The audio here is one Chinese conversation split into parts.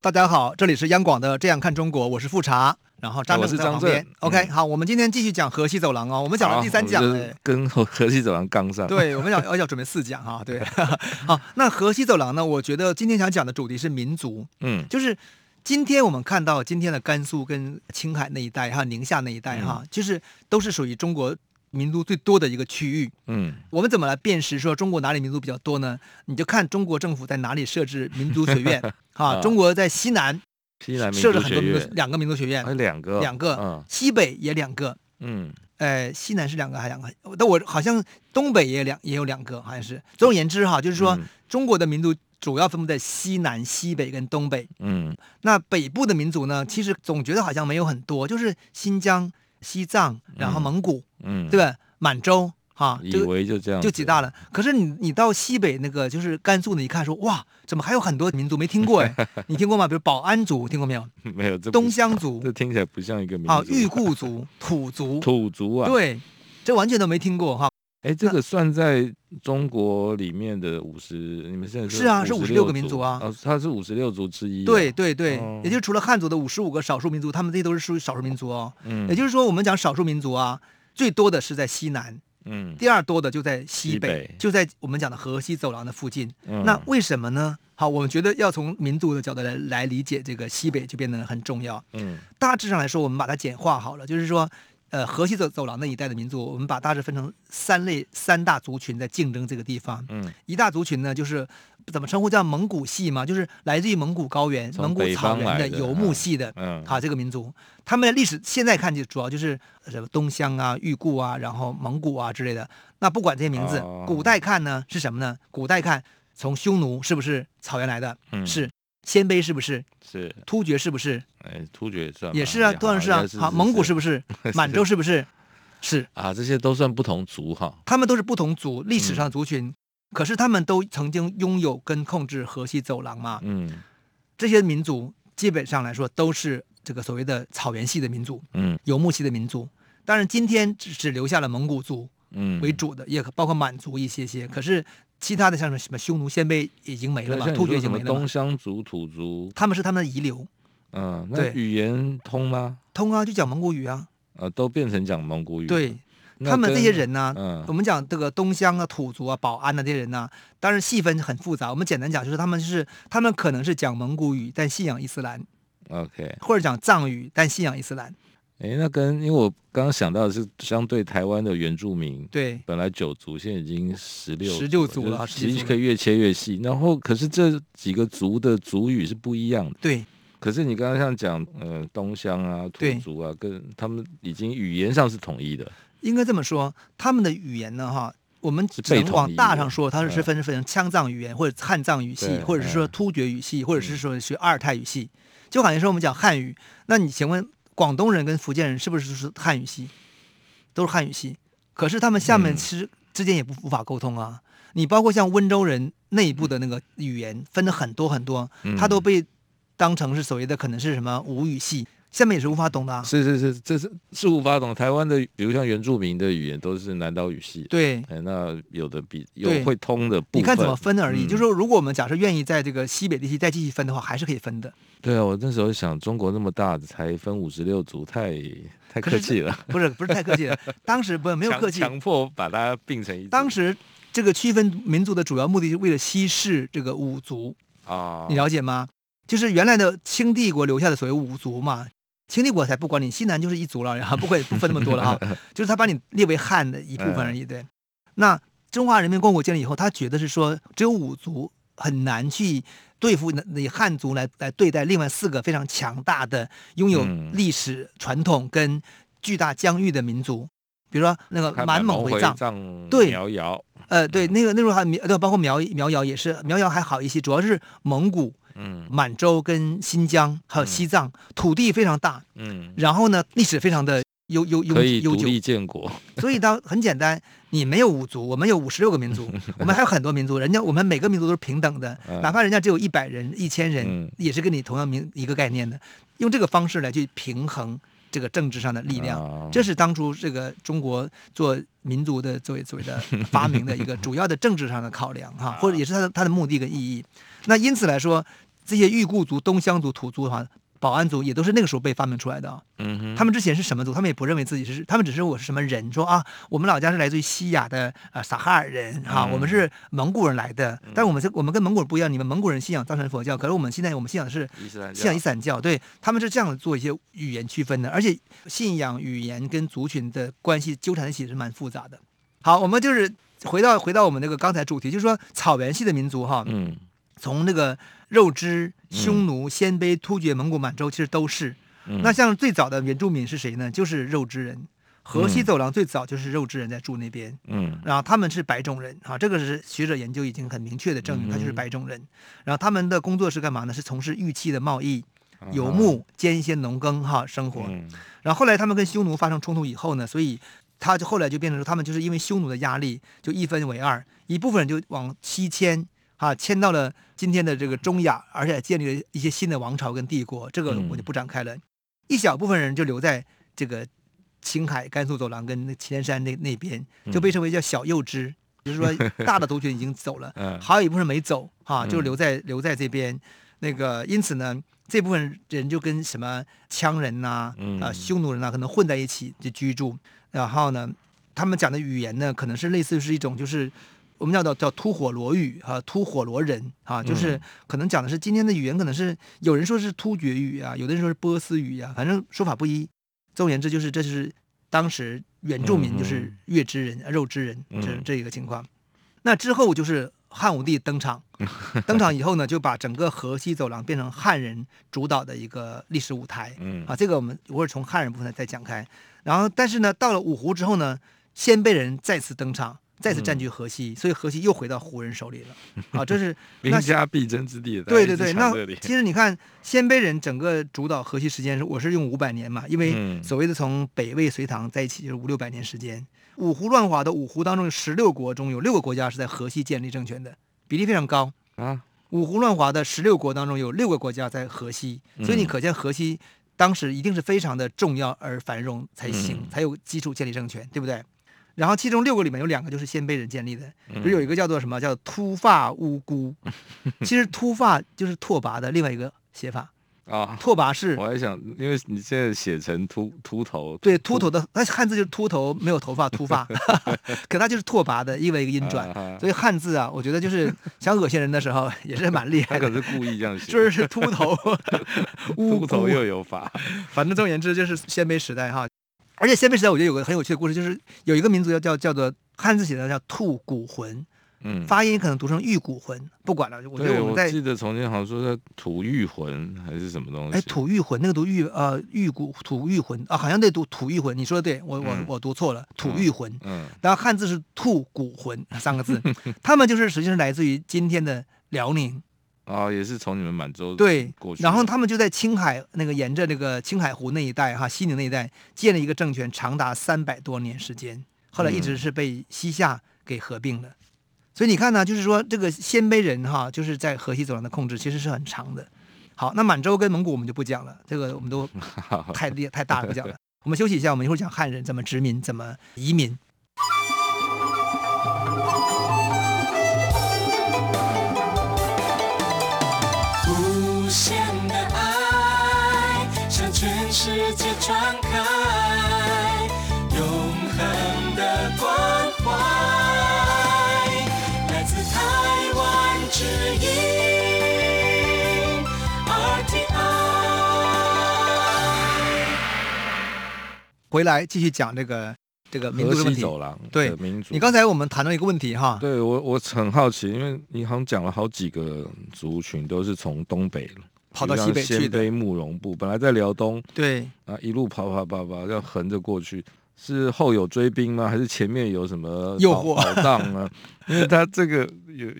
大家好，这里是央广的《这样看中国》，我是富察，然后张正在旁边。OK， 好，我们今天继续讲河西走廊哦，我们讲到第三讲了，跟河西走廊杠上。对，我们要准备四讲哈，对。好，那河西走廊呢？我觉得今天想讲的主题是民族，就是今天我们看到今天的甘肃跟青海那一带还有宁夏那一带哈，就是都是属于中国民族最多的一个区域。我们怎么来辨识说中国哪里民族比较多呢？你就看中国政府在哪里设置民族学院啊。中国在西南设置很多两个民族学院，两个、西北也两个，西南是两个还两个，但我好像东北也有两个，好像是。总而言之哈，就是说、中国的民族主要分布在西南、西北跟东北。那北部的民族呢，其实总觉得好像没有很多，就是新疆、西藏，然后蒙古，对吧？满洲哈，以为就这样就几大了。可是你到西北那个就是甘肃呢，一看说哇，怎么还有很多民族没听过？你听过吗？比如保安族，听过没有？没有。东乡族，这听起来不像一个民族。裕固族、土族啊，对，这完全都没听过哈。哎，这个算在中国里面的你们现在是啊，是56个民族啊，它是56族之一、啊。对，也就是除了汉族的55个少数民族，他们这些都是属于少数民族哦。也就是说，我们讲少数民族啊，最多的是在西南，第二多的就在西北，就在我们讲的河西走廊的附近。那为什么呢？好，我们觉得要从民族的角度来理解这个西北，就变得很重要。大致上来说，我们把它简化好了，就是说。河西走廊那一带的民族，我们把大致分成三大族群在竞争这个地方。一大族群呢，就是怎么称呼叫蒙古系嘛，就是来自于蒙古高原、蒙古草原的游牧系的这个民族。他们的历史现在看就主要就是什么东乡啊、裕固啊，然后蒙古啊之类的。那不管这些名字，古代看呢是什么呢？古代看从匈奴是不是草原来的？是。鲜卑是不是？是。突厥是不是？突厥也算。也是啊，当然是啊。好，蒙古是不是？满洲是不是？是啊，这些都算不同族哈。他们都是不同族，历史上族群，可是他们都曾经拥有跟控制河西走廊嘛。这些民族基本上来说都是这个所谓的草原系的民族，游牧系的民族。当然，今天只留下了蒙古族为主的，也包括满族一些，可是。其他的像什么匈奴、鲜卑已经没了嘛，突厥已经没了嘛。东乡族、土族，他们是他们的遗留。那语言通吗？通啊，就讲蒙古语啊。都变成讲蒙古语。对，他们这些人呢、我们讲这个东乡啊、土族啊、保安啊这些人呢、当然细分很复杂。我们简单讲，就是他们可能是讲蒙古语，但信仰伊斯兰。OK。或者讲藏语，但信仰伊斯兰。那因为我刚刚想到的是相对台湾的原住民，对，本来9族，现在已经16族了，其实可以越切越细。然后，可是这几个族的族语是不一样的，对。可是你刚刚像讲，东乡啊、土族啊，跟他们已经语言上是统一的，应该这么说。他们的语言呢，哈。我们只能往大上说，它是分成羌藏语言，或者汉藏语系，或者是说突厥语系，或者是说学阿尔泰语系。就好像说我们讲汉语，那你请问？广东人跟福建人是不是汉语系？都是汉语系，可是他们下面其实之间也无法沟通啊。你包括像温州人内部的那个语言分了很多很多，他都被当成是所谓的可能是什么吴语系，下面也是无法懂的、啊。是，这是无法懂。台湾的比如像原住民的语言都是南岛语系，对，那有的有会通的部分，你看怎么分而已。就是说，如果我们假设愿意在这个西北地区再继续分的话，还是可以分的。对啊，我那时候想，中国那么大，才分56族，太客气了。不是太客气了，当时没有客气，强迫把它并成一族。当时这个区分民族的主要目的是为了稀释这个5族啊，你了解吗？就是原来的清帝国留下的所谓5族嘛。清帝国才不管你，西南就是1族了，然后不分那么多了哈，就是他把你列为汉的一部分而已。对，那中华人民共和国建立以后，他觉得是说只有5族很难去对付以汉族来对待另外4个非常强大的、拥有历史传统跟巨大疆域的民族，比如说那个满蒙回藏，对，苗瑶，对，那时候还包括苗瑶也是，苗瑶还好一些，主要是蒙古、满洲跟新疆还有西藏，土地非常大，然后呢历史非常的悠久，可以独立建国。所以它很简单，你没有5族，我们有56个民族，我们还有很多民族，人家我们每个民族都是平等的，哪怕人家只有100人、1000人，也是跟你同样一个概念的。用这个方式来去平衡这个政治上的力量，这是当初这个中国做民族的作为的发明的一个主要的政治上的考量哈，或者也是它的目的跟意义。那因此来说，这些裕固族、东乡族、土族哈、保安族也都是那个时候被发明出来的啊。他们之前是什么族？他们也不认为自己是，他们只是我是什么人，说啊，我们老家是来自于西亚的撒哈尔人哈、我们是蒙古人来的。但是我们跟蒙古人不一样，你们蒙古人信仰藏传佛教，可是我们现在我们信仰的是信仰伊斯兰教。对，他们是这样做一些语言区分的，而且信仰、语言跟族群的关系纠缠起是蛮复杂的。好，我们就是回到我们那个刚才主题，就是说草原系的民族哈，从那个肉支、匈奴、鲜卑、突厥、蒙古、满洲，其实都是。那像最早的原住民是谁呢？就是肉支人。河西走廊最早就是肉支人在住那边，然后他们是白种人啊，这个是学者研究已经很明确的证明，他就是白种人。然后他们的工作是干嘛呢？是从事玉器的贸易、游牧兼一些农耕哈生活。然后后来他们跟匈奴发生冲突以后呢，所以他就后来就变成说，他们就是因为匈奴的压力就一分为二，一部分人就往西迁。迁到了今天的这个中亚，而且建立了一些新的王朝跟帝国，这个我就不展开了。一小部分人就留在这个青海、甘肃走廊跟祁连山那边，就被称为叫小幼支，就是说大的族群已经走了，还有一部分没走就留在这边。那个因此呢，这部分人就跟什么羌人呐、匈奴人呐、可能混在一起就居住。然后呢，他们讲的语言呢，可能是类似于是一种就是。我们叫吐火罗语啊，吐火罗人啊，就是可能讲的是今天的语言，可能是有人说是突厥语啊，有的人说是波斯语啊，反正说法不一。总而言之，就是这是当时原住民就是月支人、肉支人这一个情况。那之后就是汉武帝登场以后呢，就把整个河西走廊变成汉人主导的一个历史舞台啊，这个我们一会儿从汉人部分再讲开。然后，但是呢，到了五胡之后呢，鲜卑人再次登场。再次占据河西，所以河西又回到胡人手里了啊！这是兵家必争之地。对对对，那其实你看，鲜卑人整个主导河西时间，我是用500年嘛，因为所谓的从北魏、隋唐在一起就是500-600年时间。五胡乱华的五胡当中，16国中有6个国家是在河西建立政权的，比例非常高啊！五胡乱华的16国当中有6个国家在河西，所以你可见河西当时一定是非常的重要而繁荣才行，才有基础建立政权，对不对？然后其中6个里面有2个就是鲜卑人建立的，就有一个叫做什么叫秃发乌姑，其实秃发就是拓跋的另外一个写法啊。拓跋是，我还想，因为你现在写成秃头，对，秃头的，那汉字就是秃头没有头发，秃发，可它就是拓跋的一个音转，所以汉字啊，我觉得就是想恶心人的时候也是蛮厉害的。他可是故意这样写，就是秃头，秃头又有法，反正总而言之就是鲜卑时代哈。而且鲜卑时代，我觉得有个很有趣的故事，就是有一个民族叫做汉字写的叫吐谷浑，发音可能读成玉骨魂，不管了。我觉得我记得从前好像说是吐玉魂还是什么东西，哎，吐玉魂那个读玉骨吐玉魂啊，好像得读吐玉魂，你说的对，我读错了，吐玉魂。然后汉字是吐谷浑3个字，他们就是实际上来自于今天的辽宁。哦，也是从你们满洲对过去，然后他们就在青海那个沿着那个青海湖那一带哈，西宁那一带建了一个政权，长达300多年时间，后来一直是被西夏给合并了。所以你看呢，就是说这个鲜卑人哈，就是在河西走廊的控制其实是很长的。好，那满洲跟蒙古我们就不讲了，这个我们都太大了不讲了。我们休息一下，我们一会儿讲汉人怎么殖民，怎么移民。世界传开永恒的关怀，来自台湾之音 RTI。 回来继续讲这个民族问题。对，民族。你刚才我们谈到一个问题哈，对，我很好奇，因为你好像讲了好几个族群都是从东北跑到西北去的，鲜卑慕容部本来在辽东，对啊，一路跑，要横着过去，是后有追兵吗？还是前面有什么诱惑宝藏呢？因为他这个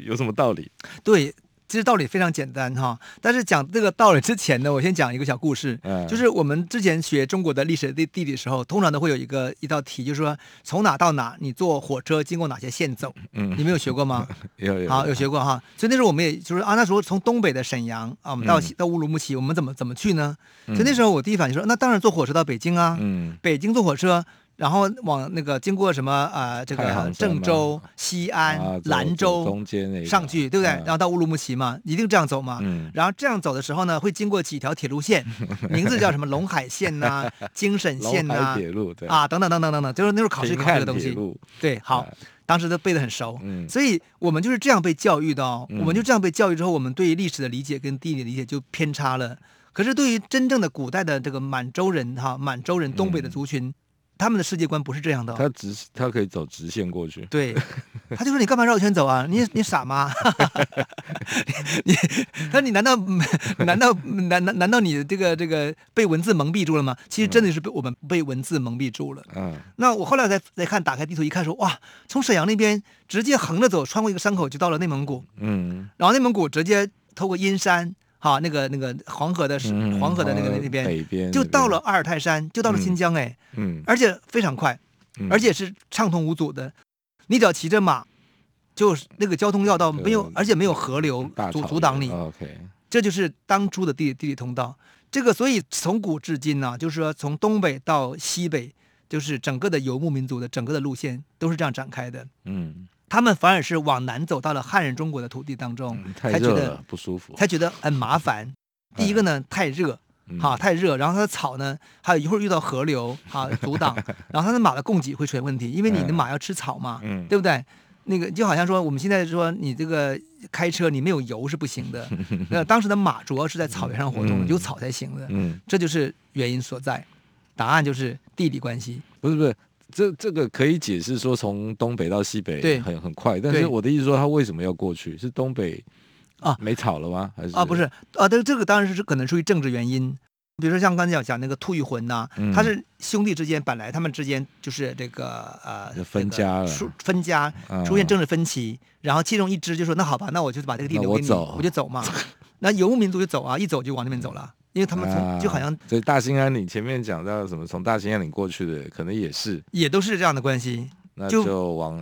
有什么道理？对，其实道理非常简单哈，但是讲这个道理之前呢，我先讲一个小故事。就是我们之前学中国的历史地理的时候，通常都会有一道题，就是说从哪到哪，你坐火车经过哪些线走。你们有学过吗？有。好，有学过哈。所以那时候我们也就是那时候从东北的沈阳啊，我们到乌鲁木齐，我们怎么去呢？所以那时候我第一反应说，那当然坐火车到北京啊。北京坐火车。然后往那个经过什么这个郑州、西安、兰州中间上去，对不对？然后到乌鲁木齐嘛，一定这样走嘛。然后这样走的时候呢，会经过几条铁路线，名字叫什么陇海线呐、京沈线呐、铁路对啊等等等等等等，就是那时候考试这个东西。对，好，当时都背得很熟。所以我们就是这样被教育的哦。我们就这样被教育之后，我们对于历史的理解跟地理的理解就偏差了。可是对于真正的古代的这个满洲人东北的族群。他们的世界观不是这样的、哦，他可以走直线过去。对，他就说你干嘛绕圈走啊？你傻吗？他说你难道你这个被文字蒙蔽住了吗？其实真的是我们被文字蒙蔽住了。那我后来再看打开地图一看说哇，从沈阳那边直接横着走，穿过一个山口就到了内蒙古。然后内蒙古直接透过阴山。好，那个黄河的那边，北边就到了阿尔泰山，就到了新疆哎，而且非常快，而且是畅通无阻的。你只要骑着马，就那个交通要道没有，而且没有河流阻挡你。这就是当初的地理通道。这个所以从古至今呢、啊，就是说从东北到西北，就是整个的游牧民族的整个的路线都是这样展开的。他们反而是往南走到了汉人中国的土地当中，才觉得不舒服，才觉得很麻烦。第一个呢，太热，太热，然后它的草呢，还有一会儿遇到河流阻挡，然后它的马的供给会出现问题，因为你的马要吃草嘛，对不对？那个就好像说我们现在说你这个开车你没有油是不行的，那当时的马主要是在草原上活动的，有草才行的，这就是原因所在。答案就是地理关系，不是。这个可以解释说从东北到西北很快，但是我的意思说他为什么要过去？是东北啊没草了吗？还是不是啊？但这个当然是可能出于政治原因，比如说像刚才讲那个吐谷浑呐，他是兄弟之间本来他们之间就是这个分家了，分家出现政治分歧，然后其中一支就说那好吧，那我就把这个地留给你，我就走嘛。那游牧民族就走啊，一走就往那边走了。因为他们就好像，所以大兴安岭前面讲到什么，从大兴安岭过去的可能也都是这样的关系，那就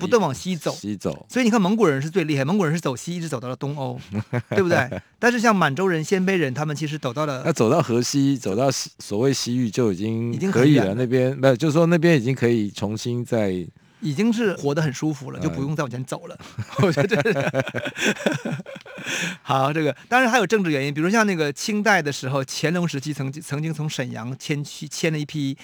不断往西走。所以你看蒙古人是最厉害，蒙古人是走西一直走到了东欧，对不对？但是像满洲人、鲜卑人，他们其实走到了，那走到河西，走到所谓西域就已经可以了。那边不就是说那边已经可以重新再。已经是活得很舒服了，就不用再往前走了。我觉得这是好，这个当然还有政治原因，比如像那个清代的时候，乾隆时期曾经从沈阳迁了一批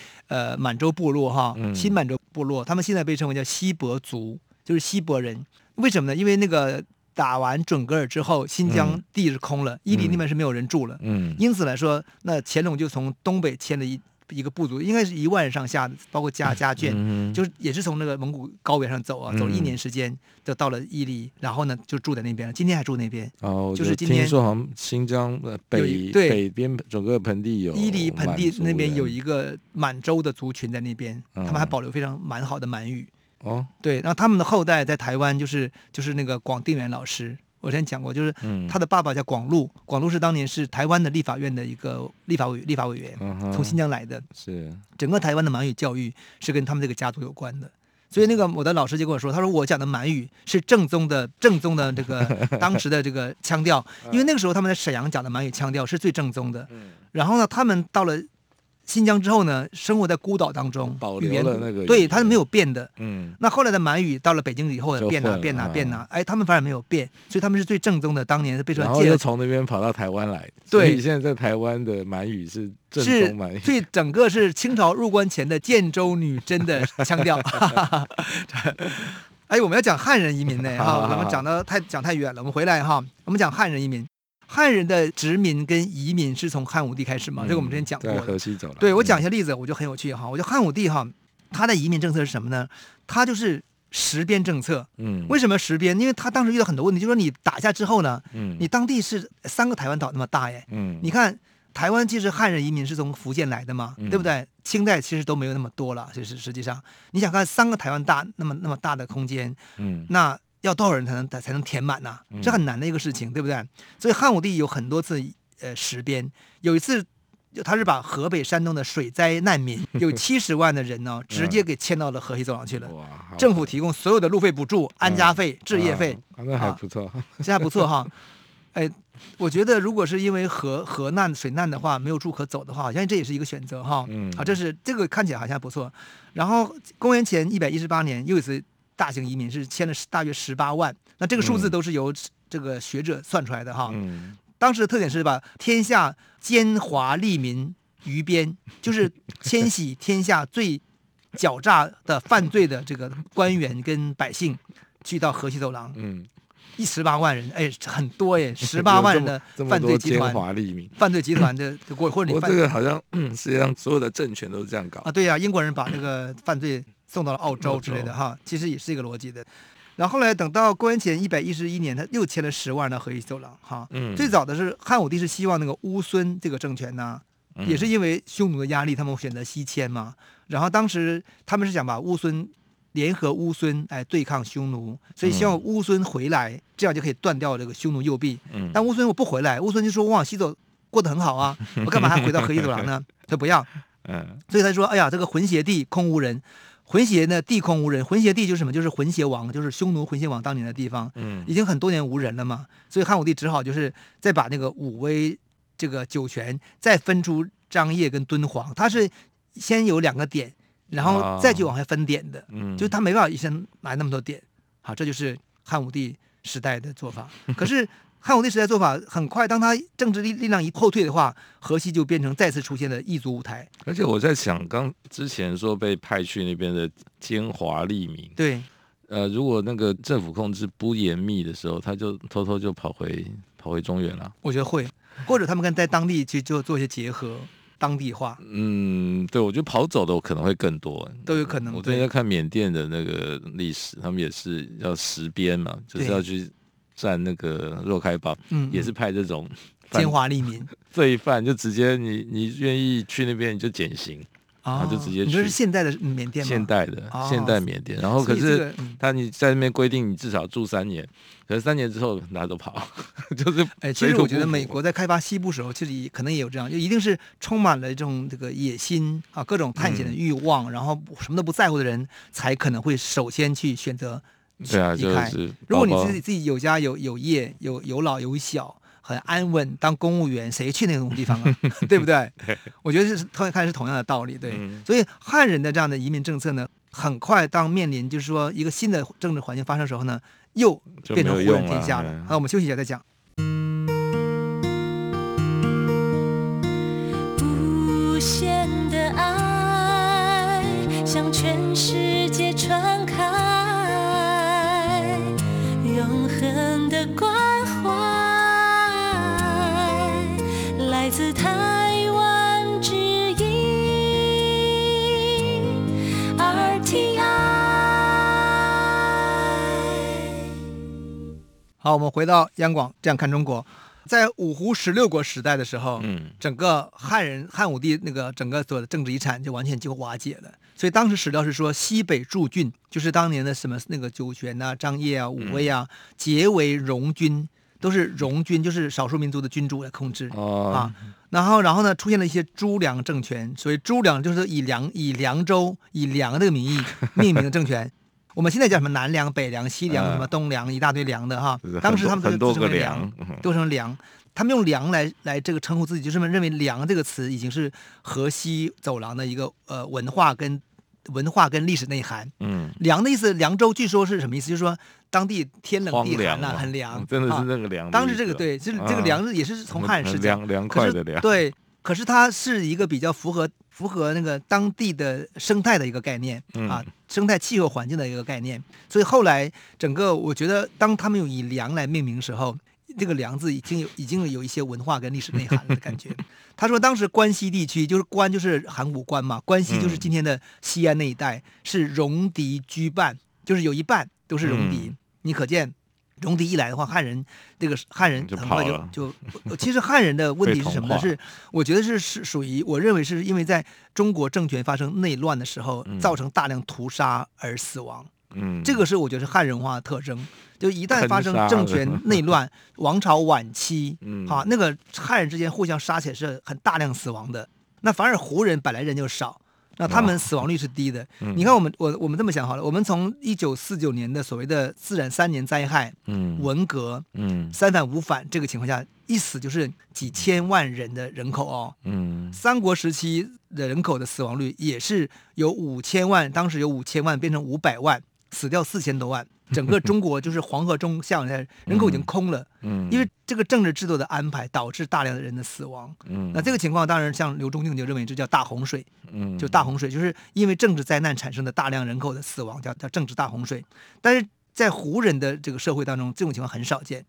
满洲部落哈，新满洲部落，他们现在被称为叫锡伯族，就是锡伯人。为什么呢？因为那个打完准噶尔之后，新疆地是空了，伊犁那边是没有人住了，因此来说，那乾隆就从东北迁了一个部族，应该是1万上下，包括家眷，就是也是从那个蒙古高原上走啊，走了1年时间，就到了伊犁，然后呢就住在那边，今天还住那边。哦，就是今天听说好像新疆北边整个盆地有伊犁盆地那边有一个满洲的族群在那边，他们还保留非常蛮好的满语。哦，对，然后他们的后代在台湾就是那个广定远老师。我之前讲过，就是他的爸爸叫广禄，广禄是当年是台湾的立法院的一个立法委员，从新疆来的。是整个台湾的满语教育是跟他们这个家族有关的，所以那个我的老师就跟我说，他说我讲的满语是正宗的这个当时的这个腔调，因为那个时候他们在沈阳讲的满语腔调是最正宗的。然后呢，他们到了新疆之后呢，生活在孤岛当中，保留了那个，对，它是没有变的。那后来的满语到了北京以后变了，哎，他们反而没有变，所以他们是最正宗的。当年被说，然后又从那边跑到台湾来，对，所以现在在台湾的满语是正宗满语，所以整个是清朝入关前的建州女真的腔调。哎，我们要讲汉人移民呢，哈，我们讲太远了，我们回来哈，我们讲汉人移民。汉人的殖民跟移民是从汉武帝开始嘛？这个我们之前讲过的。对，河西走了。对，我讲一下例子，我觉得很有趣哈。我觉得汉武帝哈，他的移民政策是什么呢？他就是实边政策。为什么实边？因为他当时遇到很多问题，就是说你打下之后呢，你当地是3个台湾岛那么大耶。你看台湾其实汉人移民是从福建来的嘛，对不对？清代其实都没有那么多了，其实实际上你想看3个台湾大那么大的空间，那要多少人才能填满呢、啊？这很难的一个事情，对不对？所以汉武帝有很多次实编，有一次他是把河北、山东的水灾难民有70万的人呢，直接给迁到了河西走廊去了。政府提供所有的路费补助、安家费、置业费，那还不错，这还不错哈。哎，我觉得如果是因为河难、水难的话，没有处可走的话，好像这也是一个选择哈。好，这个看起来好像不错。然后公元前118年又一次大型移民是迁了大约18万，那这个数字都是由这个学者算出来的哈。当时的特点是把天下奸猾吏民于边，就是迁徙天下最狡诈的犯罪的这个官员跟百姓去到河西走廊。18万人，哎，很多耶！18万人的犯罪集团，犯罪集团的或者你犯这个好像实际上所有的政权都是这样搞啊。对呀、啊，英国人把这个犯罪送到了澳洲之类的哈，其实也是一个逻辑的。然后后来等到公元前111年，他又迁了10万到河西走廊哈。最早的是汉武帝是希望那个乌孙这个政权呢，也是因为匈奴的压力，他们选择西迁嘛。然后当时他们是想把乌孙。联合乌孙来对抗匈奴，所以希望乌孙回来，这样就可以断掉这个匈奴右臂。但乌孙我不回来，乌孙就说我往西走过得很好啊，我干嘛还回到河西走廊呢？他不要，所以他说哎呀，这个浑邪地空无人，浑邪呢地空无人，浑邪地就是什么？就是浑邪王，就是匈奴浑邪王当年的地方，已经很多年无人了嘛。所以汉武帝只好就是再把那个武威这个酒泉再分出张掖跟敦煌，他是先有两个点。然后再去往下分点的，就是他没办法一生来那么多点，好，这就是汉武帝时代的做法。可是汉武帝时代做法很快，当他政治力量一后退的话，河西就变成再次出现了异族舞台。而且我在想，刚之前说被派去那边的奸猾吏民，对，如果那个政府控制不严密的时候，他就偷偷就跑回中原了。我觉得会，或者他们跟在当地去就做一些结合。当地化，对，我觉得跑走的我可能会更多，都有可能。我最近在看缅甸的那个历史，他们也是要实边嘛，就是要去占那个若开堡，也是派这种奸猾吏民罪犯，就直接你愿意去那边你就减刑，啊、哦，就直接去。你说是现代的缅甸吗？现代缅甸。然后可是他你在那边规定你至少住3年。可是3年之后，大家都跑，就是其实我觉得美国在开发西部时候，其实可能也有这样，就一定是充满了这种这个野心啊，各种探险的欲望，然后什么都不在乎的人，才可能会首先去选择离开。对啊，就是如果你自己有家有业有老有小。很安稳，当公务员谁去那种地方啊？对不对？我觉得是看是同样的道理，对。所以汉人的这样的移民政策呢，很快当面临就是说一个新的政治环境发生的时候呢，又变成胡人天下了。好，我们休息一下再讲。无限的爱向全世界传开，永恒的光。来自台湾之音 RTI。 好，我们回到央广这样看中国。在五胡16国时代的时候，整个汉武帝那个整个所有的政治遗产就完全就瓦解了。所以当时史料是说西北驻郡就是当年的什么那个酒泉啊、张掖啊、武威啊，结为戎军，都是戎军，就是少数民族的君主来控制、啊。然后呢，出现了一些诸梁政权，所以诸梁就是以凉州以凉这个名义命名的政权。我们现在叫什么南梁、北梁、西梁、什么东梁，一大堆梁的哈。当时他们都称为梁，都称梁。他们用梁来这个称呼自己，就是认为梁这个词已经是河西走廊的一个文化跟历史内涵。凉的意思，凉州据说是什么意思？就是说当地天冷地寒啊，很凉，真的是那个凉、啊。当时这个对，就是这个凉也是从汉人视角，凉快的凉。对，可是它是一个比较符合那个当地的生态的一个概念啊，生态气候环境的一个概念。所以后来整个我觉得，当他们有以凉来命名的时候，这个凉字已经有一些文化跟历史内涵的感觉。他说当时关西地区就是关就是函谷关嘛，关西就是今天的西安那一带，是戎狄居半，就是有一半都是戎狄。你可见戎狄一来的话，汉人很快就其实汉人的问题是什么呢？是我觉得是属于我认为是因为在中国政权发生内乱的时候，造成大量屠杀而死亡。嗯，这个是我觉得是汉人文化的特征。就一旦发生政权内乱，王朝晚期，啊，那个汉人之间互相杀起来是很大量死亡的。那反而胡人本来人就少，那他们死亡率是低的。你看我们这么想好了，我们从1949年的所谓的自然3年灾害，文革，三反五反这个情况下，一死就是几千万人的人口哦。三国时期的人口的死亡率也是有5000万，当时有5000万变成500万，死掉4000多万。整个中国就是黄河中下游人口已经空了，因为这个政治制度的安排导致大量的人的死亡。那这个情况当然像刘仲敬就认为这叫大洪水，就大洪水就是因为政治灾难产生的大量人口的死亡叫政治大洪水。但是在胡人的这个社会当中，这种情况很少见。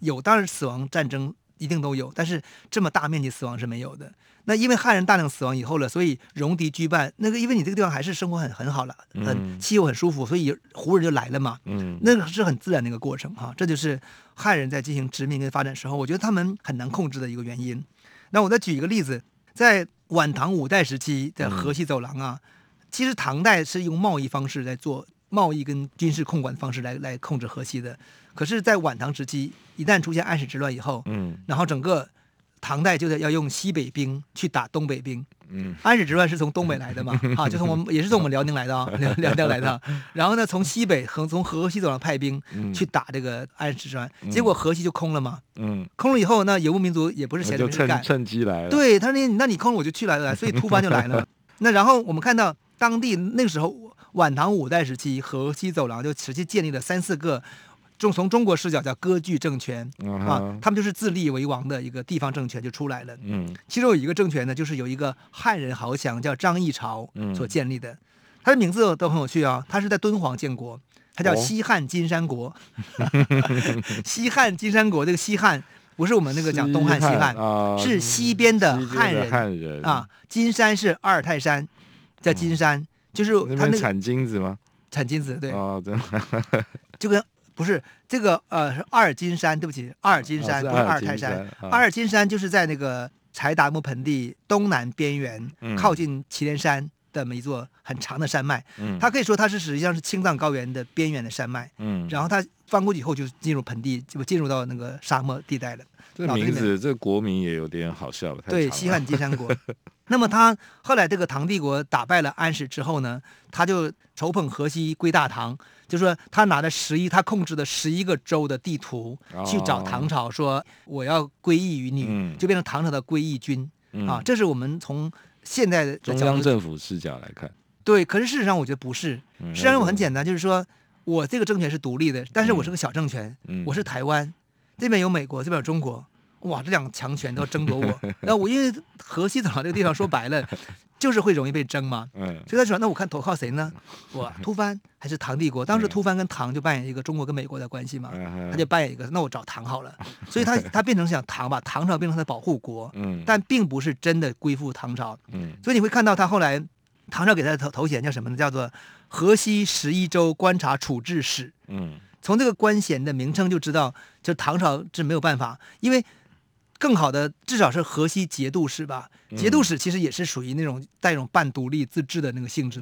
有当然死亡战争一定都有，但是这么大面积死亡是没有的。那因为汉人大量死亡以后了，所以戎狄居半，那个因为你这个地方还是生活很好了，气候很舒服，所以胡人就来了嘛。那个是很自然的一个过程哈，这就是汉人在进行殖民跟发展时候，我觉得他们很难控制的一个原因。那我再举一个例子，在晚唐五代时期的河西走廊啊，其实唐代是用贸易方式在做贸易跟军事控管方式来控制河西的。可是，在晚唐时期，一旦出现安史之乱以后，然后整个唐代就要用西北兵去打东北兵。安史之乱是从东北来的嘛，啊，就从我们也是从我们辽宁来的啊，辽宁来的。然后呢，从西北从河西走廊派兵去打这个安史之乱，结果河西就空了嘛。空了以后，那游牧民族也不是闲着没事干，趁机来了。对，他说那你空了我就去来了，所以突班就来了。那然后我们看到当地那个时候晚唐五代时期，河西走廊就直接建立了3-4个。从中国视角叫割据政权啊，他们就是自立为王的一个地方政权就出来了。其中有一个政权呢，就是有一个汉人豪强叫张议潮所建立的。他的名字都很有趣啊，他是在敦煌建国，他叫西汉金山国。西汉金山国，这个西汉不是我们那个讲东汉西汉，是西边的汉人啊。金山是阿尔泰山，叫金山，就是他那边产金子吗？产金子，对啊，真的就跟。不是这个是阿尔金山，对不起，阿尔金山不是阿尔泰山。阿尔金山就是在那个柴达木盆地东南边缘，靠近祁连山的一座很长的山脉。它可以说它是实际上是青藏高原的边缘的山脉。然后它翻过去以后就进入盆地，就进入到那个沙漠地带了。这名字，这国名也有点好笑吧？对，西汉金山国。那么他后来这个唐帝国打败了安史之后呢，他就筹捧河西归大唐。就说他拿着他控制的11个州的地图去找唐朝，说我要归义于你，就变成唐朝的归义军啊。这是我们从现在的中央政府视角来看，对。可是事实上，我觉得不是。事实上我很简单，就是说我这个政权是独立的，但是我是个小政权，我是台湾，这边有美国，这边有中国，哇，这两个强权都要争夺我。那我因为河西走廊这个地方，说白了。就是会容易被争嘛，所以他说那我看投靠谁呢？我吐蕃还是唐帝国？当时吐蕃跟唐就扮演一个中国跟美国的关系嘛，他就扮演一个，那我找唐好了。所以他变成想唐吧，唐朝变成他的保护国，但并不是真的归附唐朝。所以你会看到他后来唐朝给他的头衔叫什么呢？叫做河西11州观察处置使。从这个官衔的名称就知道，就唐朝是没有办法，因为。更好的至少是河西节度使吧，节度使其实也是属于那种带一种半独立自治的那个性质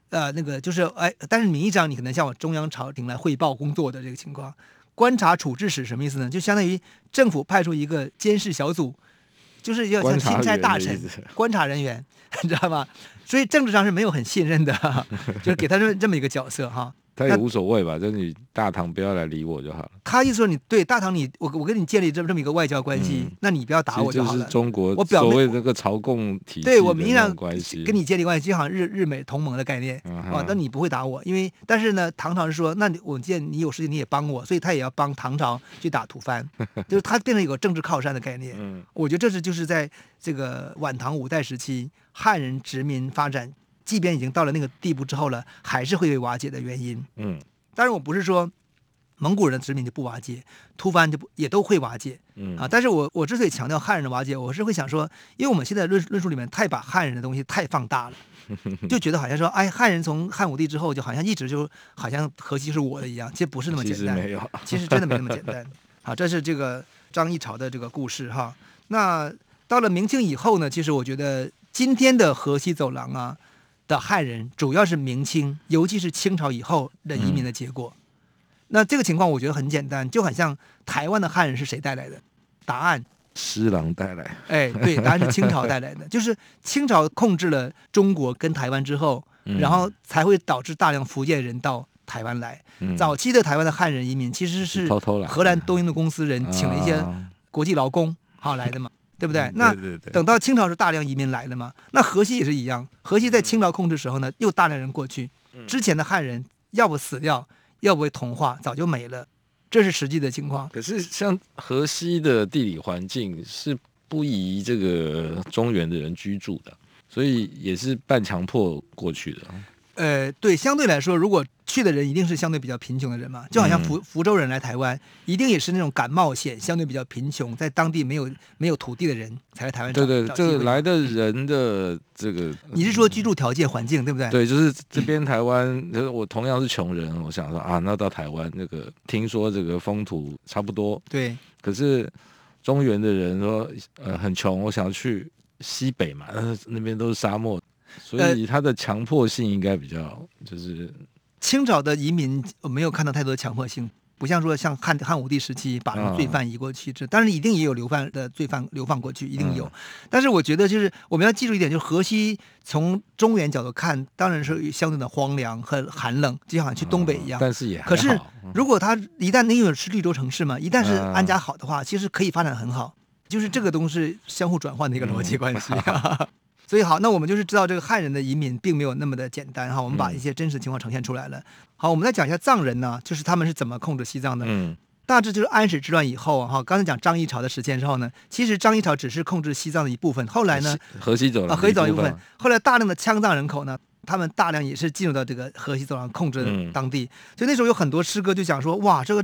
的，那个就是但是名义上你可能向我中央朝廷来汇报工作的这个情况。观察处置使什么意思呢？就相当于政府派出一个监视小组，就是要像钦差大臣、观察人员，你知道吗？所以政治上是没有很信任的，就是给他这么一个角色哈。他也无所谓吧，就你大唐不要来理我就好了。他意思说你对大唐我跟你建立这么一个外交关系，那你不要打我就好了。就是中国所谓这个朝贡体系的关系，对，我跟你建立关系，就好像日美同盟的概念啊。那你不会打我，因为但是呢，唐朝是说，那我见你有事情你也帮我，所以他也要帮唐朝去打吐蕃，就是他变成一个政治靠山的概念。我觉得这是就是在这个晚唐五代时期汉人殖民发展。即便已经到了那个地步之后了，还是会被瓦解的原因。当然我不是说蒙古人的殖民就不瓦解，吐蕃就也都会瓦解。但是我之所以强调汉人的瓦解，我是会想说，因为我们现在论述里面太把汉人的东西太放大了，就觉得好像说，哎，汉人从汉武帝之后就好像一直就好像河西是我的一样，其实不是那么简单，其实没有，其实真的没那么简单。好，这是这个张议潮的这个故事哈。那到了明清以后呢，其实我觉得今天的河西走廊啊。的汉人主要是明清，尤其是清朝以后的移民的结果。那这个情况我觉得很简单，就很像台湾的汉人是谁带来的？答案施琅带来。哎，对，答案是清朝带来的。就是清朝控制了中国跟台湾之后，然后才会导致大量福建人到台湾来。早期的台湾的汉人移民其实是荷兰东印度公司人请了一些国际劳工好来的嘛，对不对？那等到清朝是大量移民来了嘛。那河西也是一样，河西在清朝控制时候呢，又大量人过去，之前的汉人要不死掉，要不会同化，早就没了，这是实际的情况。可是像河西的地理环境是不宜这个中原的人居住的，所以也是半强迫过去的。对，相对来说，如果去的人一定是相对比较贫穷的人嘛，就好像福州人来台湾，一定也是那种敢冒险、相对比较贫穷，在当地没有土地的人才来台湾。对对，这个来的人的这个，你是说居住条件、环境对不对？对，就是这边台湾，我同样是穷人，我想说啊，那到台湾那个，听说这个风土差不多，对。可是中原的人说，很穷，我想去西北嘛，那边都是沙漠。所以他的强迫性应该比较就是清朝的移民没有看到太多的强迫性，不像说像汉武帝时期把人罪犯移过去，当然一定也有流犯的罪犯流放过去，一定有。但是我觉得就是我们要记住一点，就是河西从中原角度看，当然是相对的荒凉和寒冷，就好像去东北一样。但是也还好。可是如果他一旦那个是绿洲城市嘛，一旦是安家好的话，其实可以发展很好。就是这个东西相互转换的一个逻辑关系。所以好，那我们就是知道这个汉人的移民并没有那么的简单哈，我们把一些真实情况呈现出来了。好，我们再讲一下藏人呢，就是他们是怎么控制西藏的。大致就是安史之乱以后哈，刚才讲张议潮的时间之后呢，其实张议潮只是控制西藏的一部分，后来呢，河西走廊，河西走廊一部分，后来大量的羌藏人口呢，他们大量也是进入到这个河西走廊控制当地，所以那时候有很多诗歌就讲说，哇，这个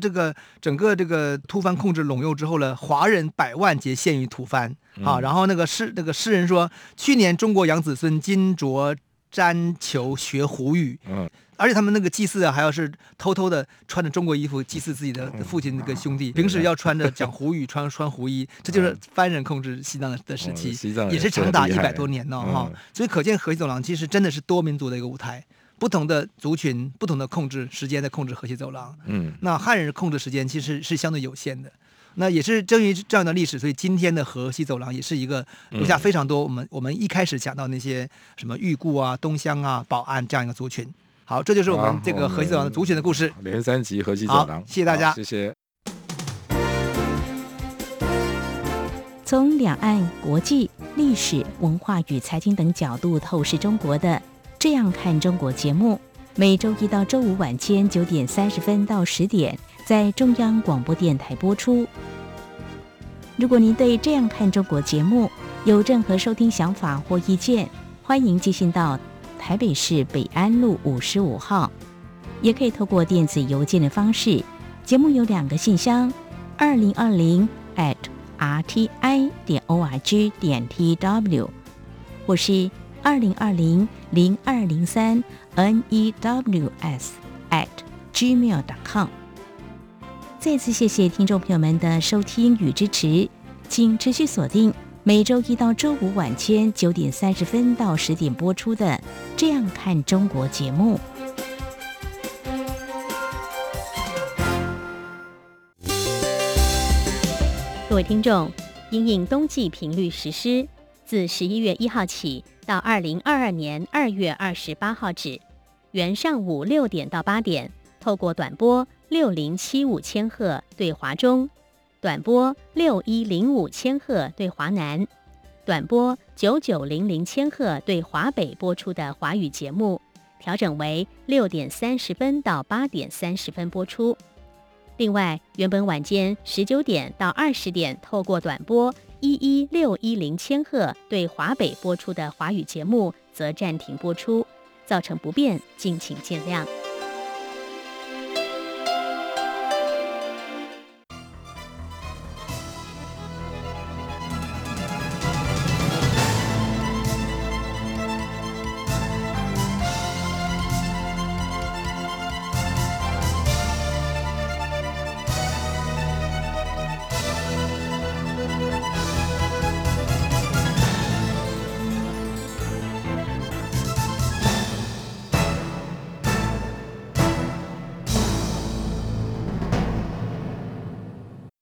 整个这个吐蕃控制陇右之后了，华人百万皆陷于吐蕃。好，然后那个诗人说，去年中国杨子孙，今着毡裘学胡语。而且他们那个祭祀啊，还要是偷偷的穿着中国衣服祭祀自己的父亲跟兄弟，平时要穿着讲胡语，穿胡衣，这就是番人控制西藏的时期，也是长达100多年呢哈。所以可见河西走廊其实真的是多民族的一个舞台，不同的族群、不同的控制时间在控制河西走廊。那汉人控制时间其实是相对有限的。那也是正于这样的历史，所以今天的河西走廊也是一个留下非常多我们一开始讲到那些什么裕固啊、东乡啊、保安这样一个族群。好，这就是我们这个河西走廊的族群的故事。连三集河西走廊，谢谢大家，谢谢。从两岸、国际、历史文化与财经等角度透视中国的《这样看中国》节目，每周一到周五晚间9:30到10点。在中央广播电台播出。如果您对《这样看中国》节目有任何收听想法或意见，欢迎寄信到台北市北安路55号，也可以透过电子邮件的方式。节目有两个信箱：2020@rti.org.tw， 或是20200203news@gmail.com。再次谢谢听众朋友们的收听与支持，请持续锁定每周一到周五晚间9:30到10点播出的《这样看中国》节目。各位听众，因应冬季频率实施，自11月1号起到2022年2月28号止，原上午6点到8点，透过短波6075千赫对华中，短波6105千赫对华南，短波9900千赫对华北播出的华语节目，调整为6:30到8:30播出。另外，原本晚间19点到20点，透过短波11610千赫对华北播出的华语节目，则暂停播出，造成不便，敬请见谅。